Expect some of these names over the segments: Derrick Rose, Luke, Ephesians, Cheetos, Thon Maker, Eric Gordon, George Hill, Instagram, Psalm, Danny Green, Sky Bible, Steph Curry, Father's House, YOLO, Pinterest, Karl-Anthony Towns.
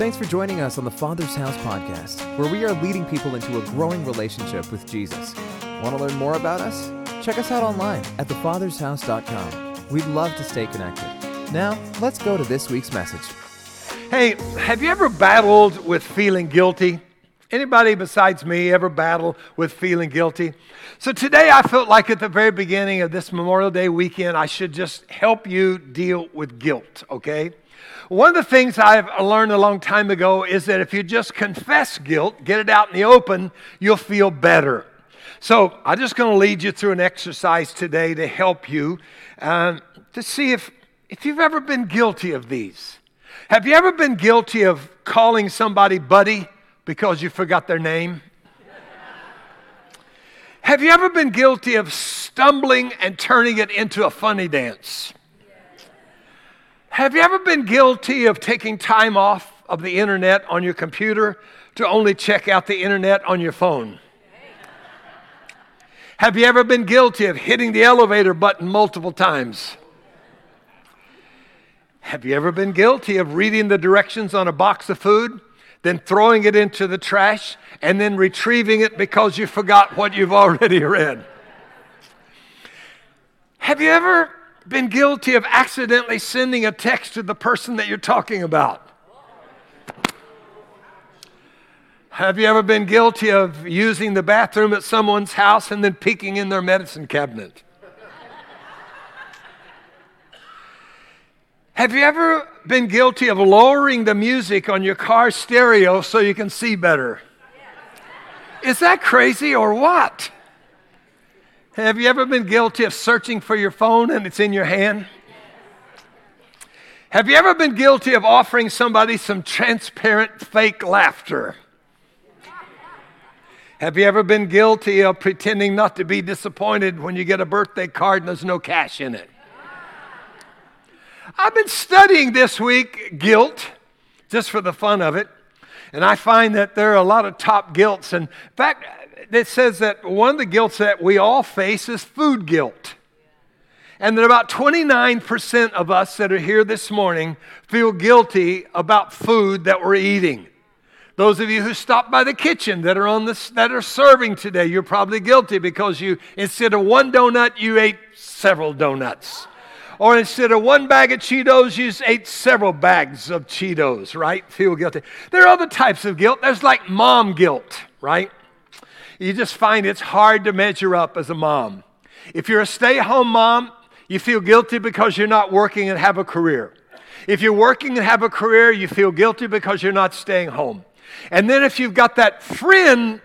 Thanks for joining us on the Father's House podcast, where we are leading people into a growing relationship with Jesus. Want to learn more about us? Check us out online at thefathershouse.com. We'd love to stay connected. Now, let's go to this week's message. Hey, have you ever battled with feeling guilty? Anybody besides me ever battle with feeling guilty? So today I felt like at the very beginning of this Memorial Day weekend, I should just help you deal with guilt, okay? One of the things I've learned a long time ago is that if you just confess guilt, get it out in the open, you'll feel better. So I'm just going to lead you through an exercise today to help you to see if you've ever been guilty of these. Have you ever been guilty of calling somebody buddy because you forgot their name? Have you ever been guilty of stumbling and turning it into a funny dance? Have you ever been guilty of taking time off of the internet on your computer to only check out the internet on your phone? Have you ever been guilty of hitting the elevator button multiple times? Have you ever been guilty of reading the directions on a box of food, then throwing it into the trash, and then retrieving it because you forgot what you've already read? Have you ever been guilty of accidentally sending a text to the person that you're talking about? Have you ever been guilty of using the bathroom at someone's house and then peeking in their medicine cabinet? Have you ever been guilty of lowering the music on your car stereo so you can see better? Is that crazy or what? Have you ever been guilty of searching for your phone and it's in your hand? Have you ever been guilty of offering somebody some transparent fake laughter? Have you ever been guilty of pretending not to be disappointed when you get a birthday card and there's no cash in it? I've been studying this week guilt, just for the fun of it, and I find that there are a lot of top guilts. In fact, it says that one of the guilts that we all face is food guilt. And that about 29% of us that are here this morning feel guilty about food that we're eating. Those of you who stopped by the kitchen that are serving today, you're probably guilty because you, instead of one donut, you ate several donuts. Or instead of one bag of Cheetos, you ate several bags of Cheetos, right? Feel guilty. There are other types of guilt. There's like mom guilt, right? You just find it's hard to measure up as a mom. If you're a stay-at-home mom, you feel guilty because you're not working and have a career. If you're working and have a career, you feel guilty because you're not staying home. And then if you've got that friend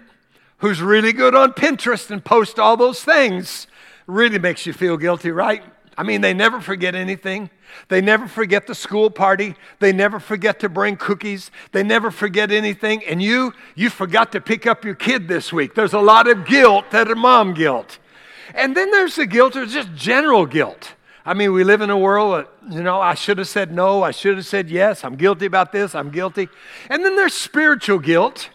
who's really good on Pinterest and posts all those things, really makes you feel guilty, right? I mean, they never forget anything. They never forget the school party. They never forget to bring cookies. They never forget anything. And you forgot to pick up your kid this week. There's a lot of guilt that are mom guilt. And then there's the guilt or just general guilt. I mean, we live in a world, I should have said no. I should have said yes. I'm guilty about this. I'm guilty. And then there's spiritual guilt.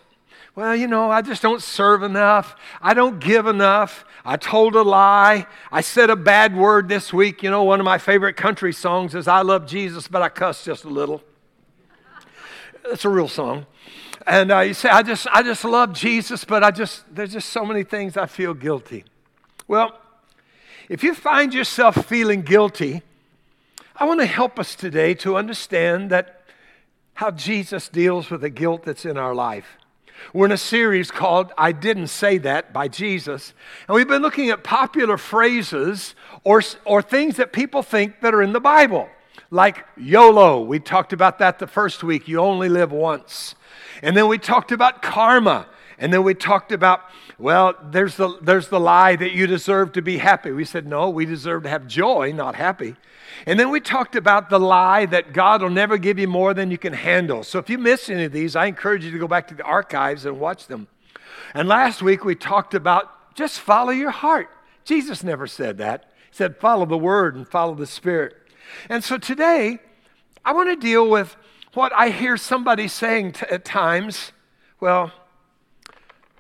Well, I just don't serve enough. I don't give enough. I told a lie. I said a bad word this week. One of my favorite country songs is I Love Jesus, but I Cuss Just a Little. It's a real song. And you say, I just love Jesus, but there's just so many things I feel guilty. Well, if you find yourself feeling guilty, I want to help us today to understand that how Jesus deals with the guilt that's in our life. We're in a series called I Didn't Say That by Jesus. And we've been looking at popular phrases or things that people think that are in the Bible. Like YOLO. We talked about that the first week. You only live once. And then we talked about karma. And then we talked about, there's the lie that you deserve to be happy. We said, no, we deserve to have joy, not happy. And then we talked about the lie that God will never give you more than you can handle. So if you missed any of these, I encourage you to go back to the archives and watch them. And last week we talked about just follow your heart. Jesus never said that. He said, follow the Word and follow the Spirit. And so today, I want to deal with what I hear somebody saying at times,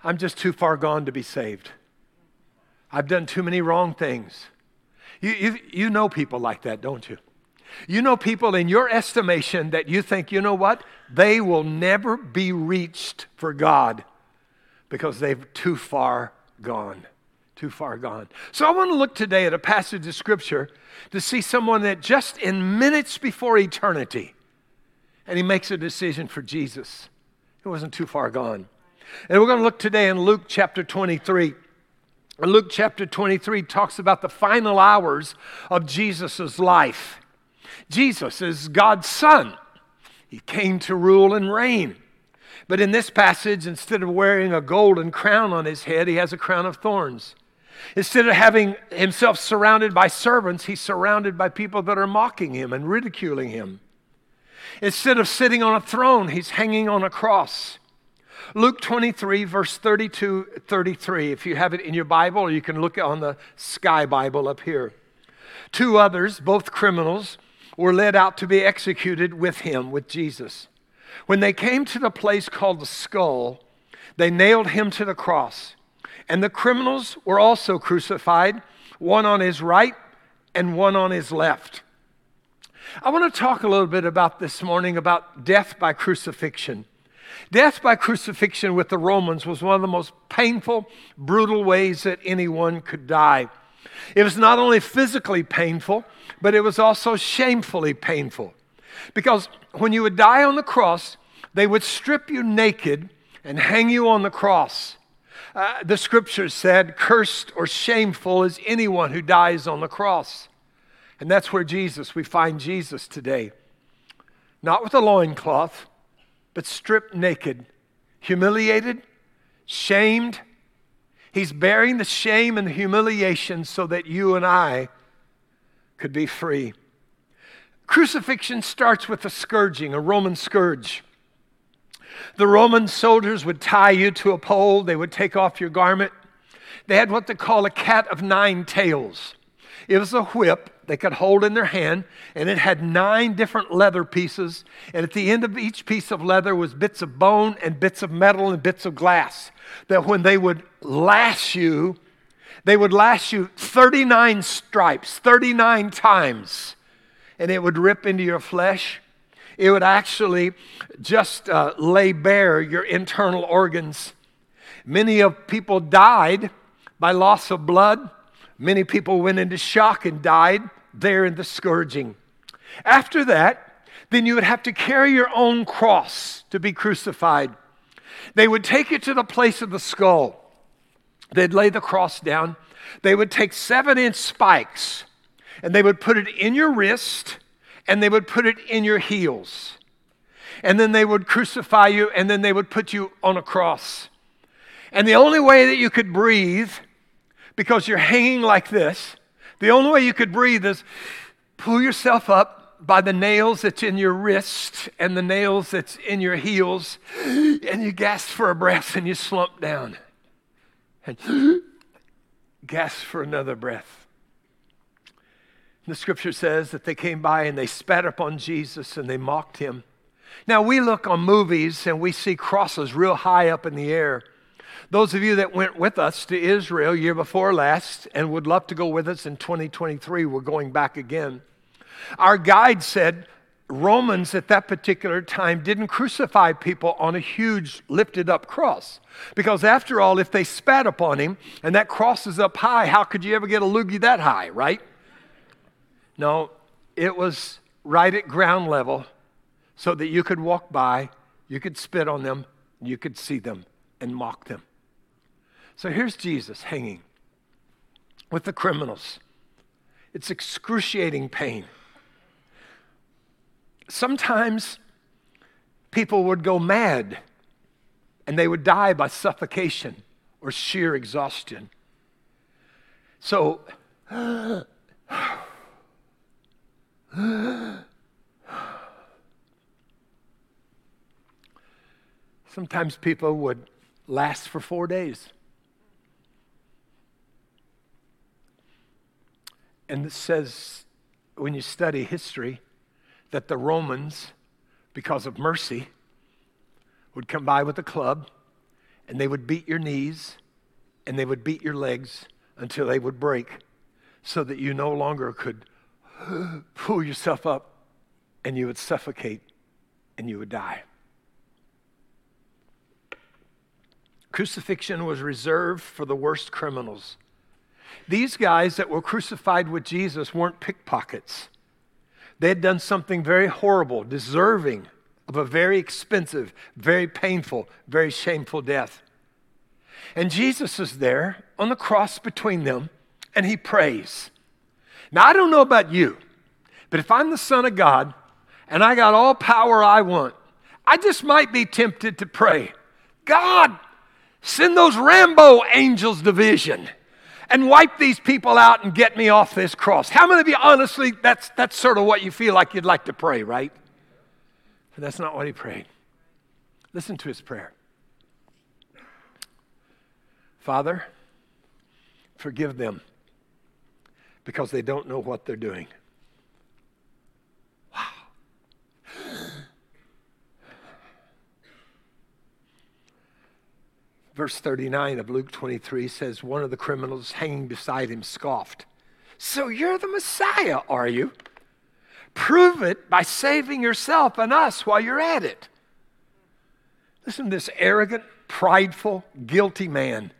I'm just too far gone to be saved. I've done too many wrong things. You know people like that, don't you? You know people in your estimation that you think, you know what? They will never be reached for God because they've too far gone. Too far gone. So I want to look today at a passage of Scripture to see someone that just in minutes before eternity, and he makes a decision for Jesus. It wasn't too far gone. And we're going to look today in Luke chapter 23. Luke chapter 23 talks about the final hours of Jesus' life. Jesus is God's son. He came to rule and reign. But in this passage, instead of wearing a golden crown on his head, he has a crown of thorns. Instead of having himself surrounded by servants, he's surrounded by people that are mocking him and ridiculing him. Instead of sitting on a throne, he's hanging on a cross. Luke 23, verse 32-33. If you have it in your Bible, or you can look on the Sky Bible up here. Two others, both criminals, were led out to be executed with him, with Jesus. When they came to the place called the Skull, they nailed him to the cross. And the criminals were also crucified, one on his right and one on his left. I want to talk a little bit about this morning about death by crucifixion. Death by crucifixion with the Romans was one of the most painful, brutal ways that anyone could die. It was not only physically painful, but it was also shamefully painful. Because when you would die on the cross, they would strip you naked and hang you on the cross. The scriptures said, cursed or shameful is anyone who dies on the cross. And that's where we find Jesus today. Not with a loincloth, but stripped naked, humiliated, shamed. He's bearing the shame and the humiliation so that you and I could be free. Crucifixion starts with a scourging, a Roman scourge. The Roman soldiers would tie you to a pole. They would take off your garment. They had what they call a cat of nine tails. It was a whip they could hold in their hand, and it had 9 different leather pieces. And at the end of each piece of leather was bits of bone and bits of metal and bits of glass. That when they would lash you 39 stripes, 39 times, and it would rip into your flesh. It would actually just lay bare your internal organs. Many of people died by loss of blood. Many people went into shock and died there in the scourging. After that, then you would have to carry your own cross to be crucified. They would take you to the place of the skull. They'd lay the cross down. They would take 7-inch spikes, and they would put it in your wrist, and they would put it in your heels. And then they would crucify you, and then they would put you on a cross. And the only way that you could breathe, because you're hanging like this, the only way you could breathe is pull yourself up by the nails that's in your wrist and the nails that's in your heels, and you gasp for a breath and you slump down and gasp for another breath. And the scripture says that they came by and they spat upon Jesus and they mocked him. Now we look on movies and we see crosses real high up in the air. Those of you that went with us to Israel year before last and would love to go with us in 2023, we're going back again. Our guide said Romans at that particular time didn't crucify people on a huge lifted up cross. Because after all, if they spat upon him and that cross is up high, how could you ever get a loogie that high, right? No, it was right at ground level so that you could walk by, you could spit on them, you could see them and mock them. So here's Jesus hanging with the criminals. It's excruciating pain. Sometimes people would go mad and they would die by suffocation or sheer exhaustion. So sometimes people would last for 4 days. And it says, when you study history, that the Romans, because of mercy, would come by with a club, and they would beat your knees, and they would beat your legs until they would break, so that you no longer could pull yourself up, and you would suffocate, and you would die. Crucifixion was reserved for the worst criminals. These guys that were crucified with Jesus weren't pickpockets. They had done something very horrible, deserving of a very expensive, very painful, very shameful death. And Jesus is there on the cross between them, and he prays. Now, I don't know about you, but if I'm the Son of God and I got all power I want, I just might be tempted to pray, God, send those Rambo angels to vision and wipe these people out and get me off this cross. How many of you, honestly, that's sort of what you feel like you'd like to pray, right? But that's not what he prayed. Listen to his prayer. Father, forgive them because they don't know what they're doing. Wow. Verse 39 of Luke 23 says, one of the criminals hanging beside him scoffed, "So you're the Messiah, are you? Prove it by saving yourself and us while you're at it." Listen to this arrogant, prideful, guilty man.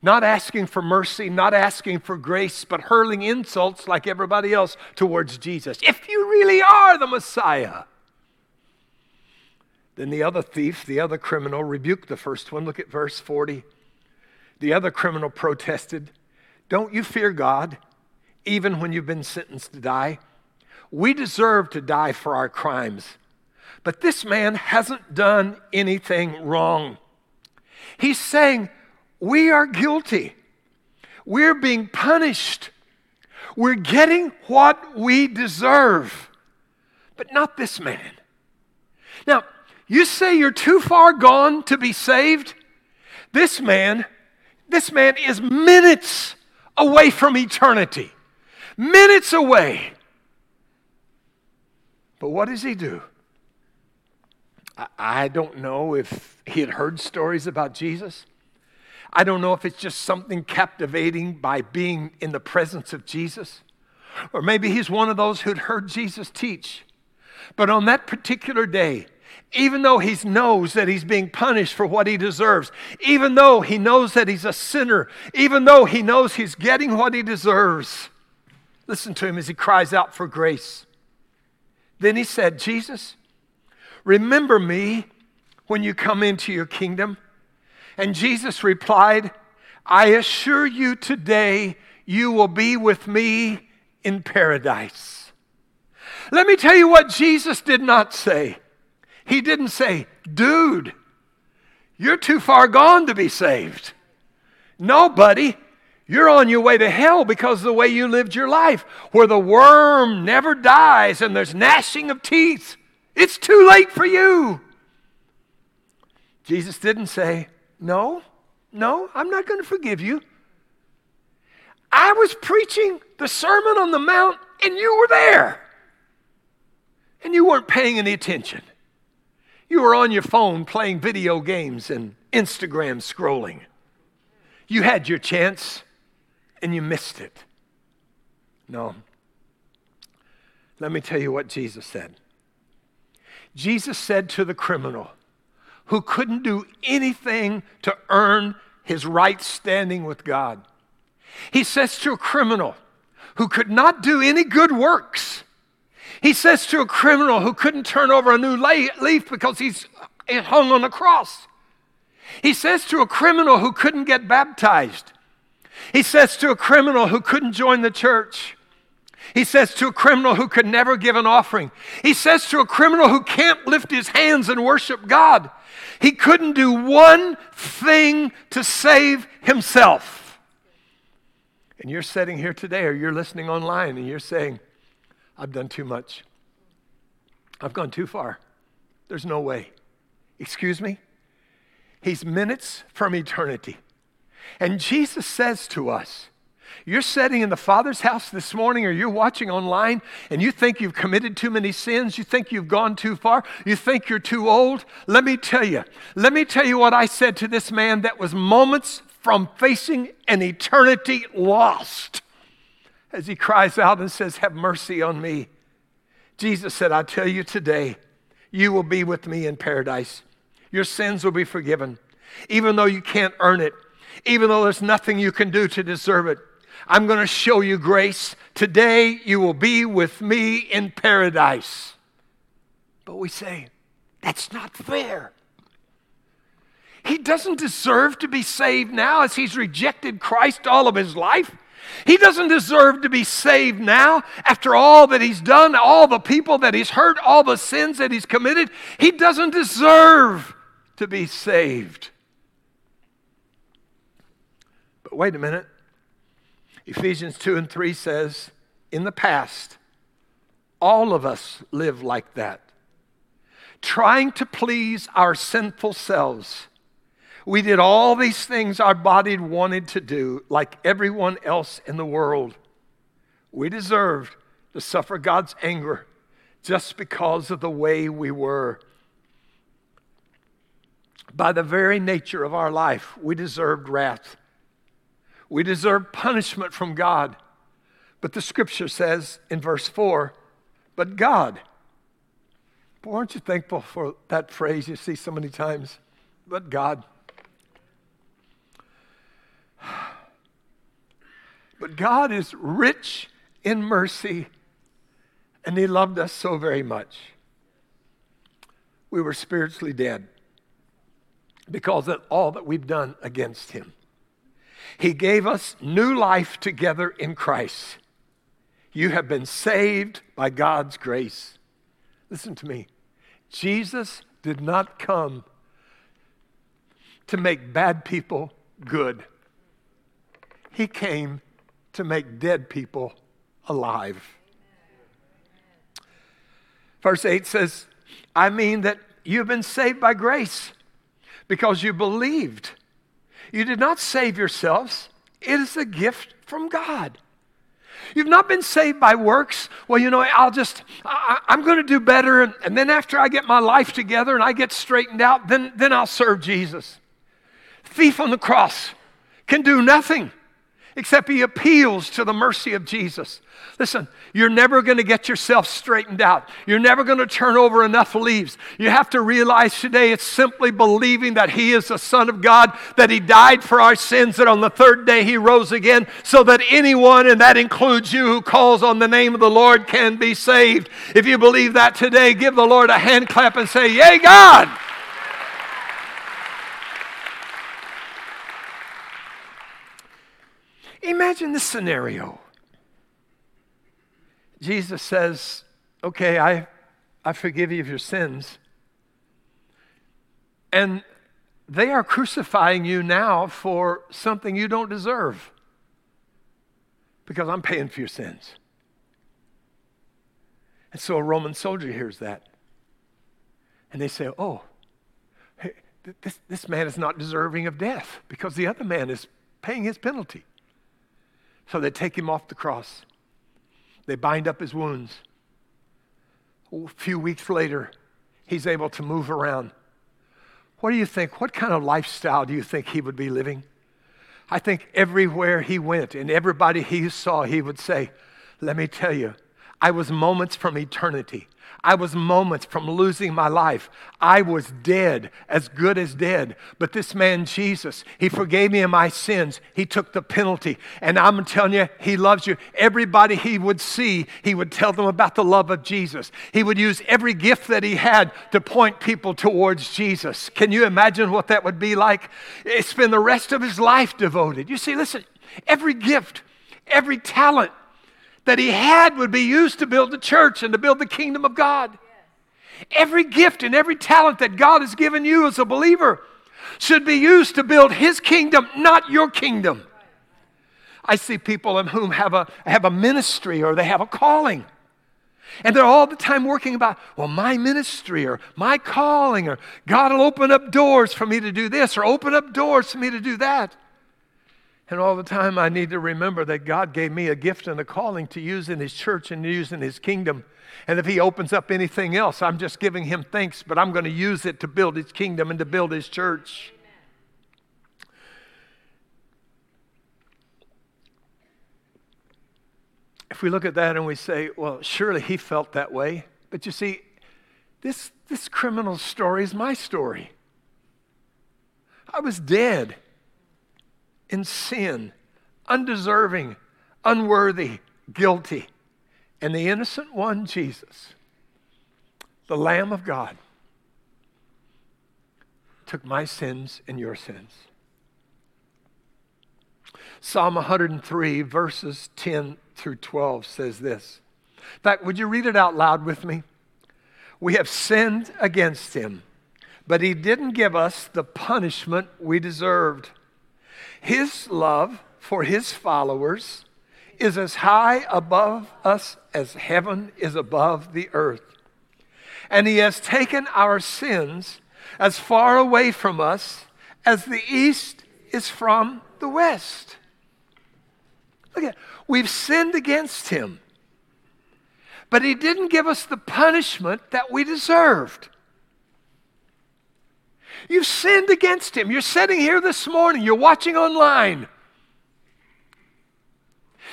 Not asking for mercy, not asking for grace, but hurling insults like everybody else towards Jesus. If you really are the Messiah. Then the other thief, the other criminal, rebuked the first one. Look at verse 40. The other criminal protested, "Don't you fear God, even when you've been sentenced to die? We deserve to die for our crimes, but this man hasn't done anything wrong." He's saying, we are guilty. We're being punished. We're getting what we deserve, but not this man. Now, you say you're too far gone to be saved? This man is minutes away from eternity. Minutes away. But what does he do? I don't know if he had heard stories about Jesus. I don't know if it's just something captivating by being in the presence of Jesus. Or maybe he's one of those who'd heard Jesus teach. But on that particular day, even though he knows that he's being punished for what he deserves, even though he knows that he's a sinner, even though he knows he's getting what he deserves, listen to him as he cries out for grace. Then he said, "Jesus, remember me when you come into your kingdom." And Jesus replied, "I assure you today, you will be with me in paradise." Let me tell you what Jesus did not say. He didn't say, "Dude, you're too far gone to be saved. No, buddy, you're on your way to hell because of the way you lived your life, where the worm never dies and there's gnashing of teeth. It's too late for you." Jesus didn't say, No, I'm not going to forgive you. I was preaching the Sermon on the Mount and you were there. And you weren't paying any attention. You were on your phone playing video games and Instagram scrolling. You had your chance and you missed it. No. Let me tell you what Jesus said. Jesus said to the criminal, who couldn't do anything to earn his right standing with God. He says to a criminal who could not do any good works. He says to a criminal who couldn't turn over a new leaf because he's hung on the cross. He says to a criminal who couldn't get baptized. He says to a criminal who couldn't join the church. He says to a criminal who could never give an offering. He says to a criminal who can't lift his hands and worship God. He couldn't do one thing to save himself. And you're sitting here today or you're listening online and you're saying, "I've done too much. I've gone too far. There's no way." Excuse me? He's minutes from eternity. And Jesus says to us, you're sitting in the Father's house this morning or you're watching online and you think you've committed too many sins. You think you've gone too far. You think you're too old. Let me tell you what I said to this man that was moments from facing an eternity lost. as he cries out and says, "Have mercy on me." Jesus said, "I tell you today, you will be with me in paradise. Your sins will be forgiven, even though you can't earn it, even though there's nothing you can do to deserve it. I'm going to show you grace. Today, you will be with me in paradise." But we say, that's not fair. He doesn't deserve to be saved now as he's rejected Christ all of his life. He doesn't deserve to be saved now after all that he's done, all the people that he's hurt, all the sins that he's committed. He doesn't deserve to be saved. But wait a minute. Ephesians 2 and 3 says, in the past, all of us lived like that, trying to please our sinful selves. We did all these things our body wanted to do, like everyone else in the world. We deserved to suffer God's anger just because of the way we were. By the very nature of our life, we deserved wrath. We deserve punishment from God. But the scripture says in verse 4, but God. But aren't you thankful for that phrase you see so many times? But God. But God is rich in mercy, and he loved us so very much. We were spiritually dead because of all that we've done against him. He gave us new life together in Christ. You have been saved by God's grace. Listen to me. Jesus did not come to make bad people good. He came to make dead people alive. Verse 8 says, I mean that you've been saved by grace because you believed. You did not save yourselves. It is a gift from God. You've not been saved by works. Well, you know, I'm going to do better. And then after I get my life together and I get straightened out, then I'll serve Jesus. Thief on the cross can do nothing except he appeals to the mercy of Jesus. Listen, you're never going to get yourself straightened out. You're never going to turn over enough leaves. You have to realize today it's simply believing that he is the Son of God, that he died for our sins, that on the third day he rose again, so that anyone, and that includes you, who calls on the name of the Lord can be saved. If you believe that today, give the Lord a hand clap and say, "Yay, God!" Imagine this scenario. Jesus says, okay, I forgive you of your sins. And they are crucifying you now for something you don't deserve because I'm paying for your sins. And so a Roman soldier hears that. And they say, oh, hey, this man is not deserving of death because the other man is paying his penalty. So they take him off the cross. They bind up his wounds. A few weeks later, he's able to move around. What do you think? What kind of lifestyle do you think he would be living? I think everywhere he went and everybody he saw, he would say, let me tell you, I was moments from eternity. I was moments from losing my life. I was dead, as good as dead. But this man, Jesus, he forgave me of my sins. He took the penalty. And I'm telling you, he loves you. Everybody he would see, he would tell them about the love of Jesus. He would use every gift that he had to point people towards Jesus. Can you imagine what that would be like? It's been the rest of his life devoted. You see, listen, every gift, every talent that he had would be used to build the church and to build the kingdom of God. Every gift and every talent that God has given you as a believer should be used to build his kingdom, not your kingdom. I see people in whom have a ministry or they have a calling. And they're all the time working about, well, my ministry or my calling or God will open up doors for me to do this or open up doors for me to do that. And all the time I need to remember that God gave me a gift and a calling to use in his church and to use in his kingdom. And if he opens up anything else, I'm just giving him thanks, but I'm going to use it to build his kingdom and to build his church. Amen. if we look at that and we say, well, surely he felt that way. But you see, this criminal's story is my story. I was dead in sin, undeserving, unworthy, guilty. And the innocent one, Jesus, the Lamb of God, took my sins and your sins. Psalm 103, verses 10 through 12 says this. In fact, would you read it out loud with me? We have sinned against him, but he didn't give us the punishment we deserved. His love for his followers is as high above us as heaven is above the earth. And he has taken our sins as far away from us as the east is from the west. Look at it. We've sinned against him, but he didn't give us the punishment that we deserved. You've sinned against him. You're sitting here this morning. You're watching online.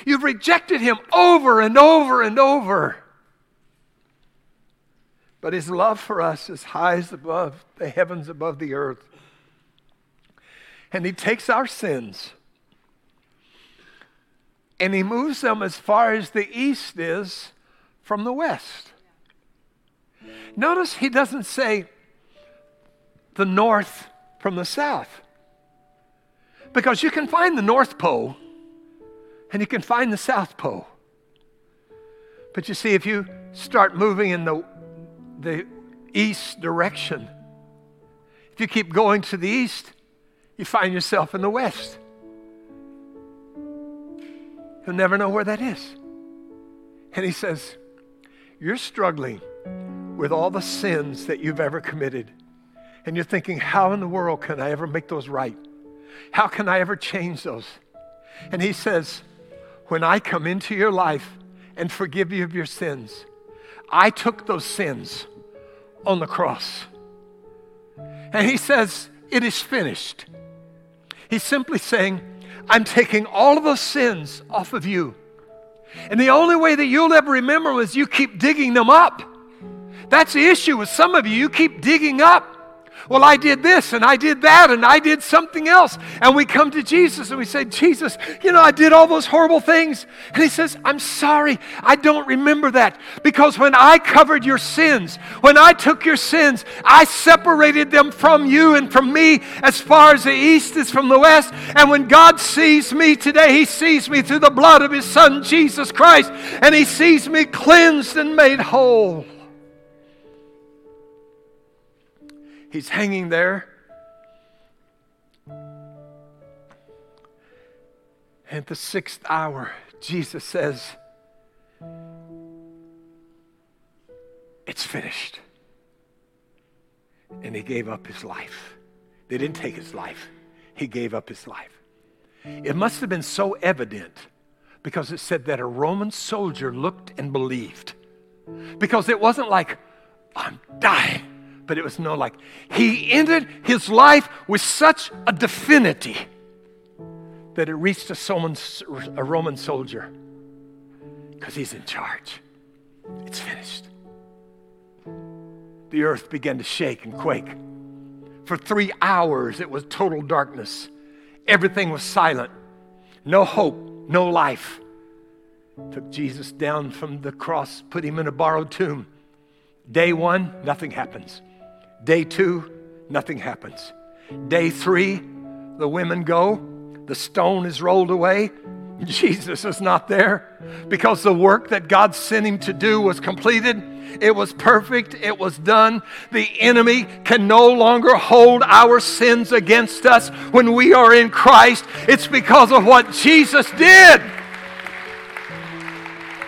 You've rejected him over and over and over. But his love for us is high as above the heavens, above the earth. And he takes our sins and he moves them as far as the east is from the west. Notice he doesn't say the north from the south, because you can find the North Pole and you can find the South Pole. But you see, if you start moving in the east direction, if you keep going to the east, you find yourself in the west. You'll never know where that is. And he says, you're struggling with all the sins that you've ever committed. And you're thinking, how in the world can I ever make those right? How can I ever change those? And he says, when I come into your life and forgive you of your sins, I took those sins on the cross. And he says, it is finished. He's simply saying, I'm taking all of those sins off of you. And the only way that you'll ever remember is you keep digging them up. That's the issue with some of you. You keep digging up. Well, I did this, and I did that, and I did something else. And we come to Jesus, and we say, Jesus, I did all those horrible things. And he says, I'm sorry, I don't remember that. Because when I covered your sins, when I took your sins, I separated them from you and from me as far as the east is from the west. And when God sees me today, he sees me through the blood of his Son, Jesus Christ. And he sees me cleansed and made whole. He's hanging there. And at the 6th hour, Jesus says, it's finished. And he gave up his life. They didn't take his life. He gave up his life. It must have been so evident, because it said that a Roman soldier looked and believed. Because it wasn't like, I'm dying. But it was no like, he ended his life with such a definity that it reached a Roman soldier, because he's in charge. It's finished. The earth began to shake and quake. For 3 hours, it was total darkness. Everything was silent. No hope, no life. Took Jesus down from the cross, put him in a borrowed tomb. Day 1, nothing happens. Day 2, nothing happens. Day 3, the women go. The stone is rolled away. Jesus is not there, because the work that God sent him to do was completed. It was perfect. It was done. The enemy can no longer hold our sins against us when we are in Christ. It's because of what Jesus did.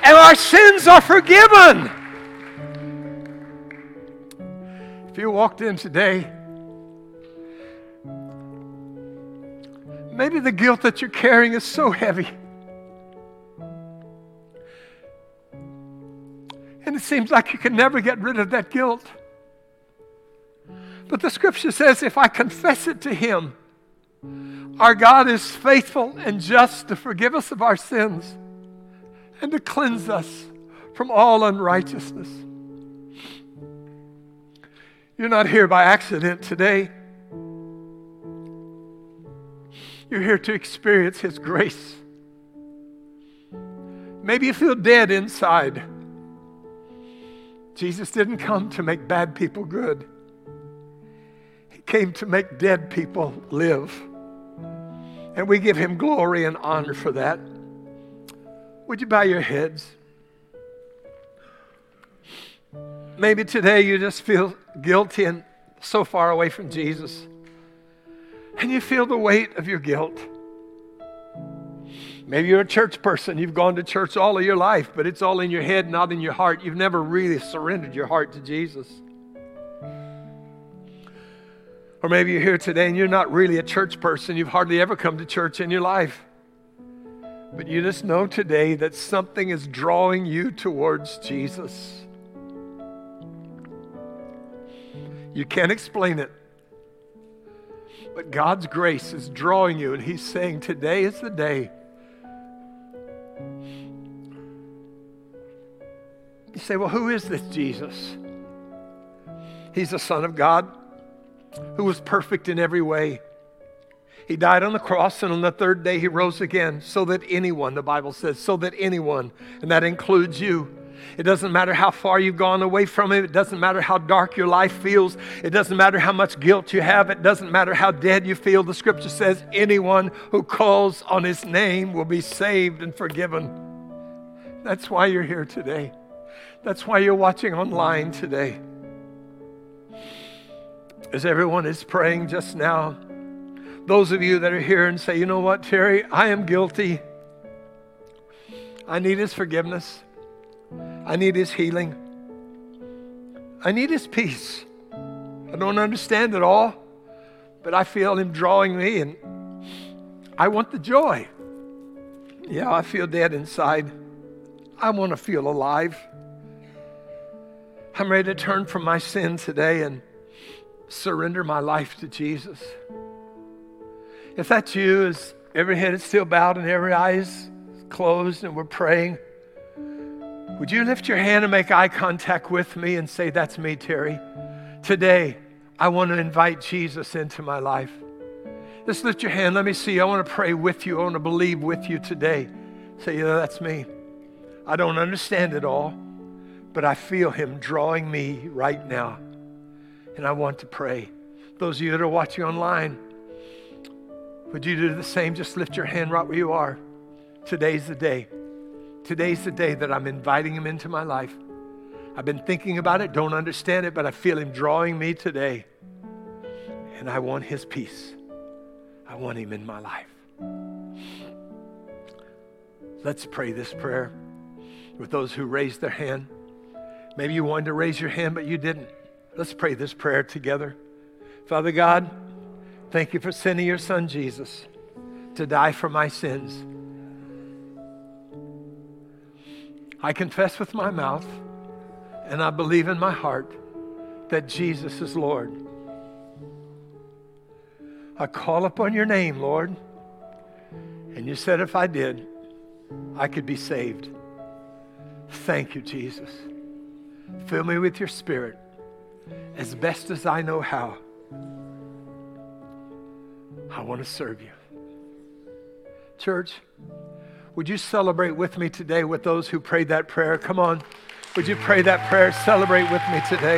And our sins are forgiven. If you walked in today, maybe the guilt that you're carrying is so heavy. And it seems like you can never get rid of that guilt. But the scripture says, if I confess it to him, our God is faithful and just to forgive us of our sins and to cleanse us from all unrighteousness. You're not here by accident today. You're here to experience His grace. Maybe you feel dead inside. Jesus didn't come to make bad people good. He came to make dead people live. And we give Him glory and honor for that. Would you bow your heads? Maybe today you just feel guilty and so far away from Jesus. And you feel the weight of your guilt. Maybe you're a church person. You've gone to church all of your life, but it's all in your head, not in your heart. You've never really surrendered your heart to Jesus. Or maybe you're here today and you're not really a church person. You've hardly ever come to church in your life. But you just know today that something is drawing you towards Jesus. You can't explain it. But God's grace is drawing you, and He's saying, today is the day. You say, well, who is this Jesus? He's the Son of God who was perfect in every way. He died on the cross, and on the third day He rose again so that anyone, the Bible says, so that anyone, and that includes you. It doesn't matter how far you've gone away from Him. It doesn't matter how dark your life feels. It doesn't matter how much guilt you have. It doesn't matter how dead you feel. The Scripture says anyone who calls on His name will be saved and forgiven. That's why you're here today. That's why you're watching online today. As everyone is praying just now, those of you that are here and say, you know what, Terry, I am guilty. I need His forgiveness. I need His healing. I need His peace. I don't understand it all, but I feel Him drawing me, and I want the joy. Yeah, I feel dead inside. I want to feel alive. I'm ready to turn from my sin today and surrender my life to Jesus. If that's you, as every head is still bowed and every eye is closed and we're praying, would you lift your hand and make eye contact with me and say, that's me, Terry. Today, I want to invite Jesus into my life. Just lift your hand. Let me see. I want to pray with you. I want to believe with you today. Say, yeah, that's me. I don't understand it all, but I feel Him drawing me right now. And I want to pray. Those of you that are watching online, would you do the same? Just lift your hand right where you are. Today's the day. Today's the day that I'm inviting Him into my life. I've been thinking about it, don't understand it, but I feel Him drawing me today. And I want His peace. I want Him in my life. Let's pray this prayer with those who raised their hand. Maybe you wanted to raise your hand, but you didn't. Let's pray this prayer together. Father God, thank You for sending Your Son, Jesus, to die for my sins. I confess with my mouth and I believe in my heart that Jesus is Lord. I call upon Your name, Lord, and You said if I did, I could be saved. Thank You, Jesus. Fill me with Your Spirit as best as I know how. I want to serve You. Church, would you celebrate with me today with those who prayed that prayer? Come on. Would you pray that prayer? Celebrate with me today.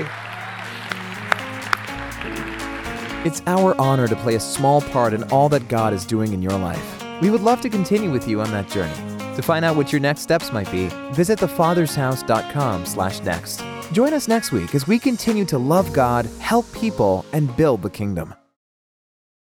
It's our honor to play a small part in all that God is doing in your life. We would love to continue with you on that journey. To find out what your next steps might be, visit thefathershouse.com/next. Join us next week as we continue to love God, help people, and build the kingdom.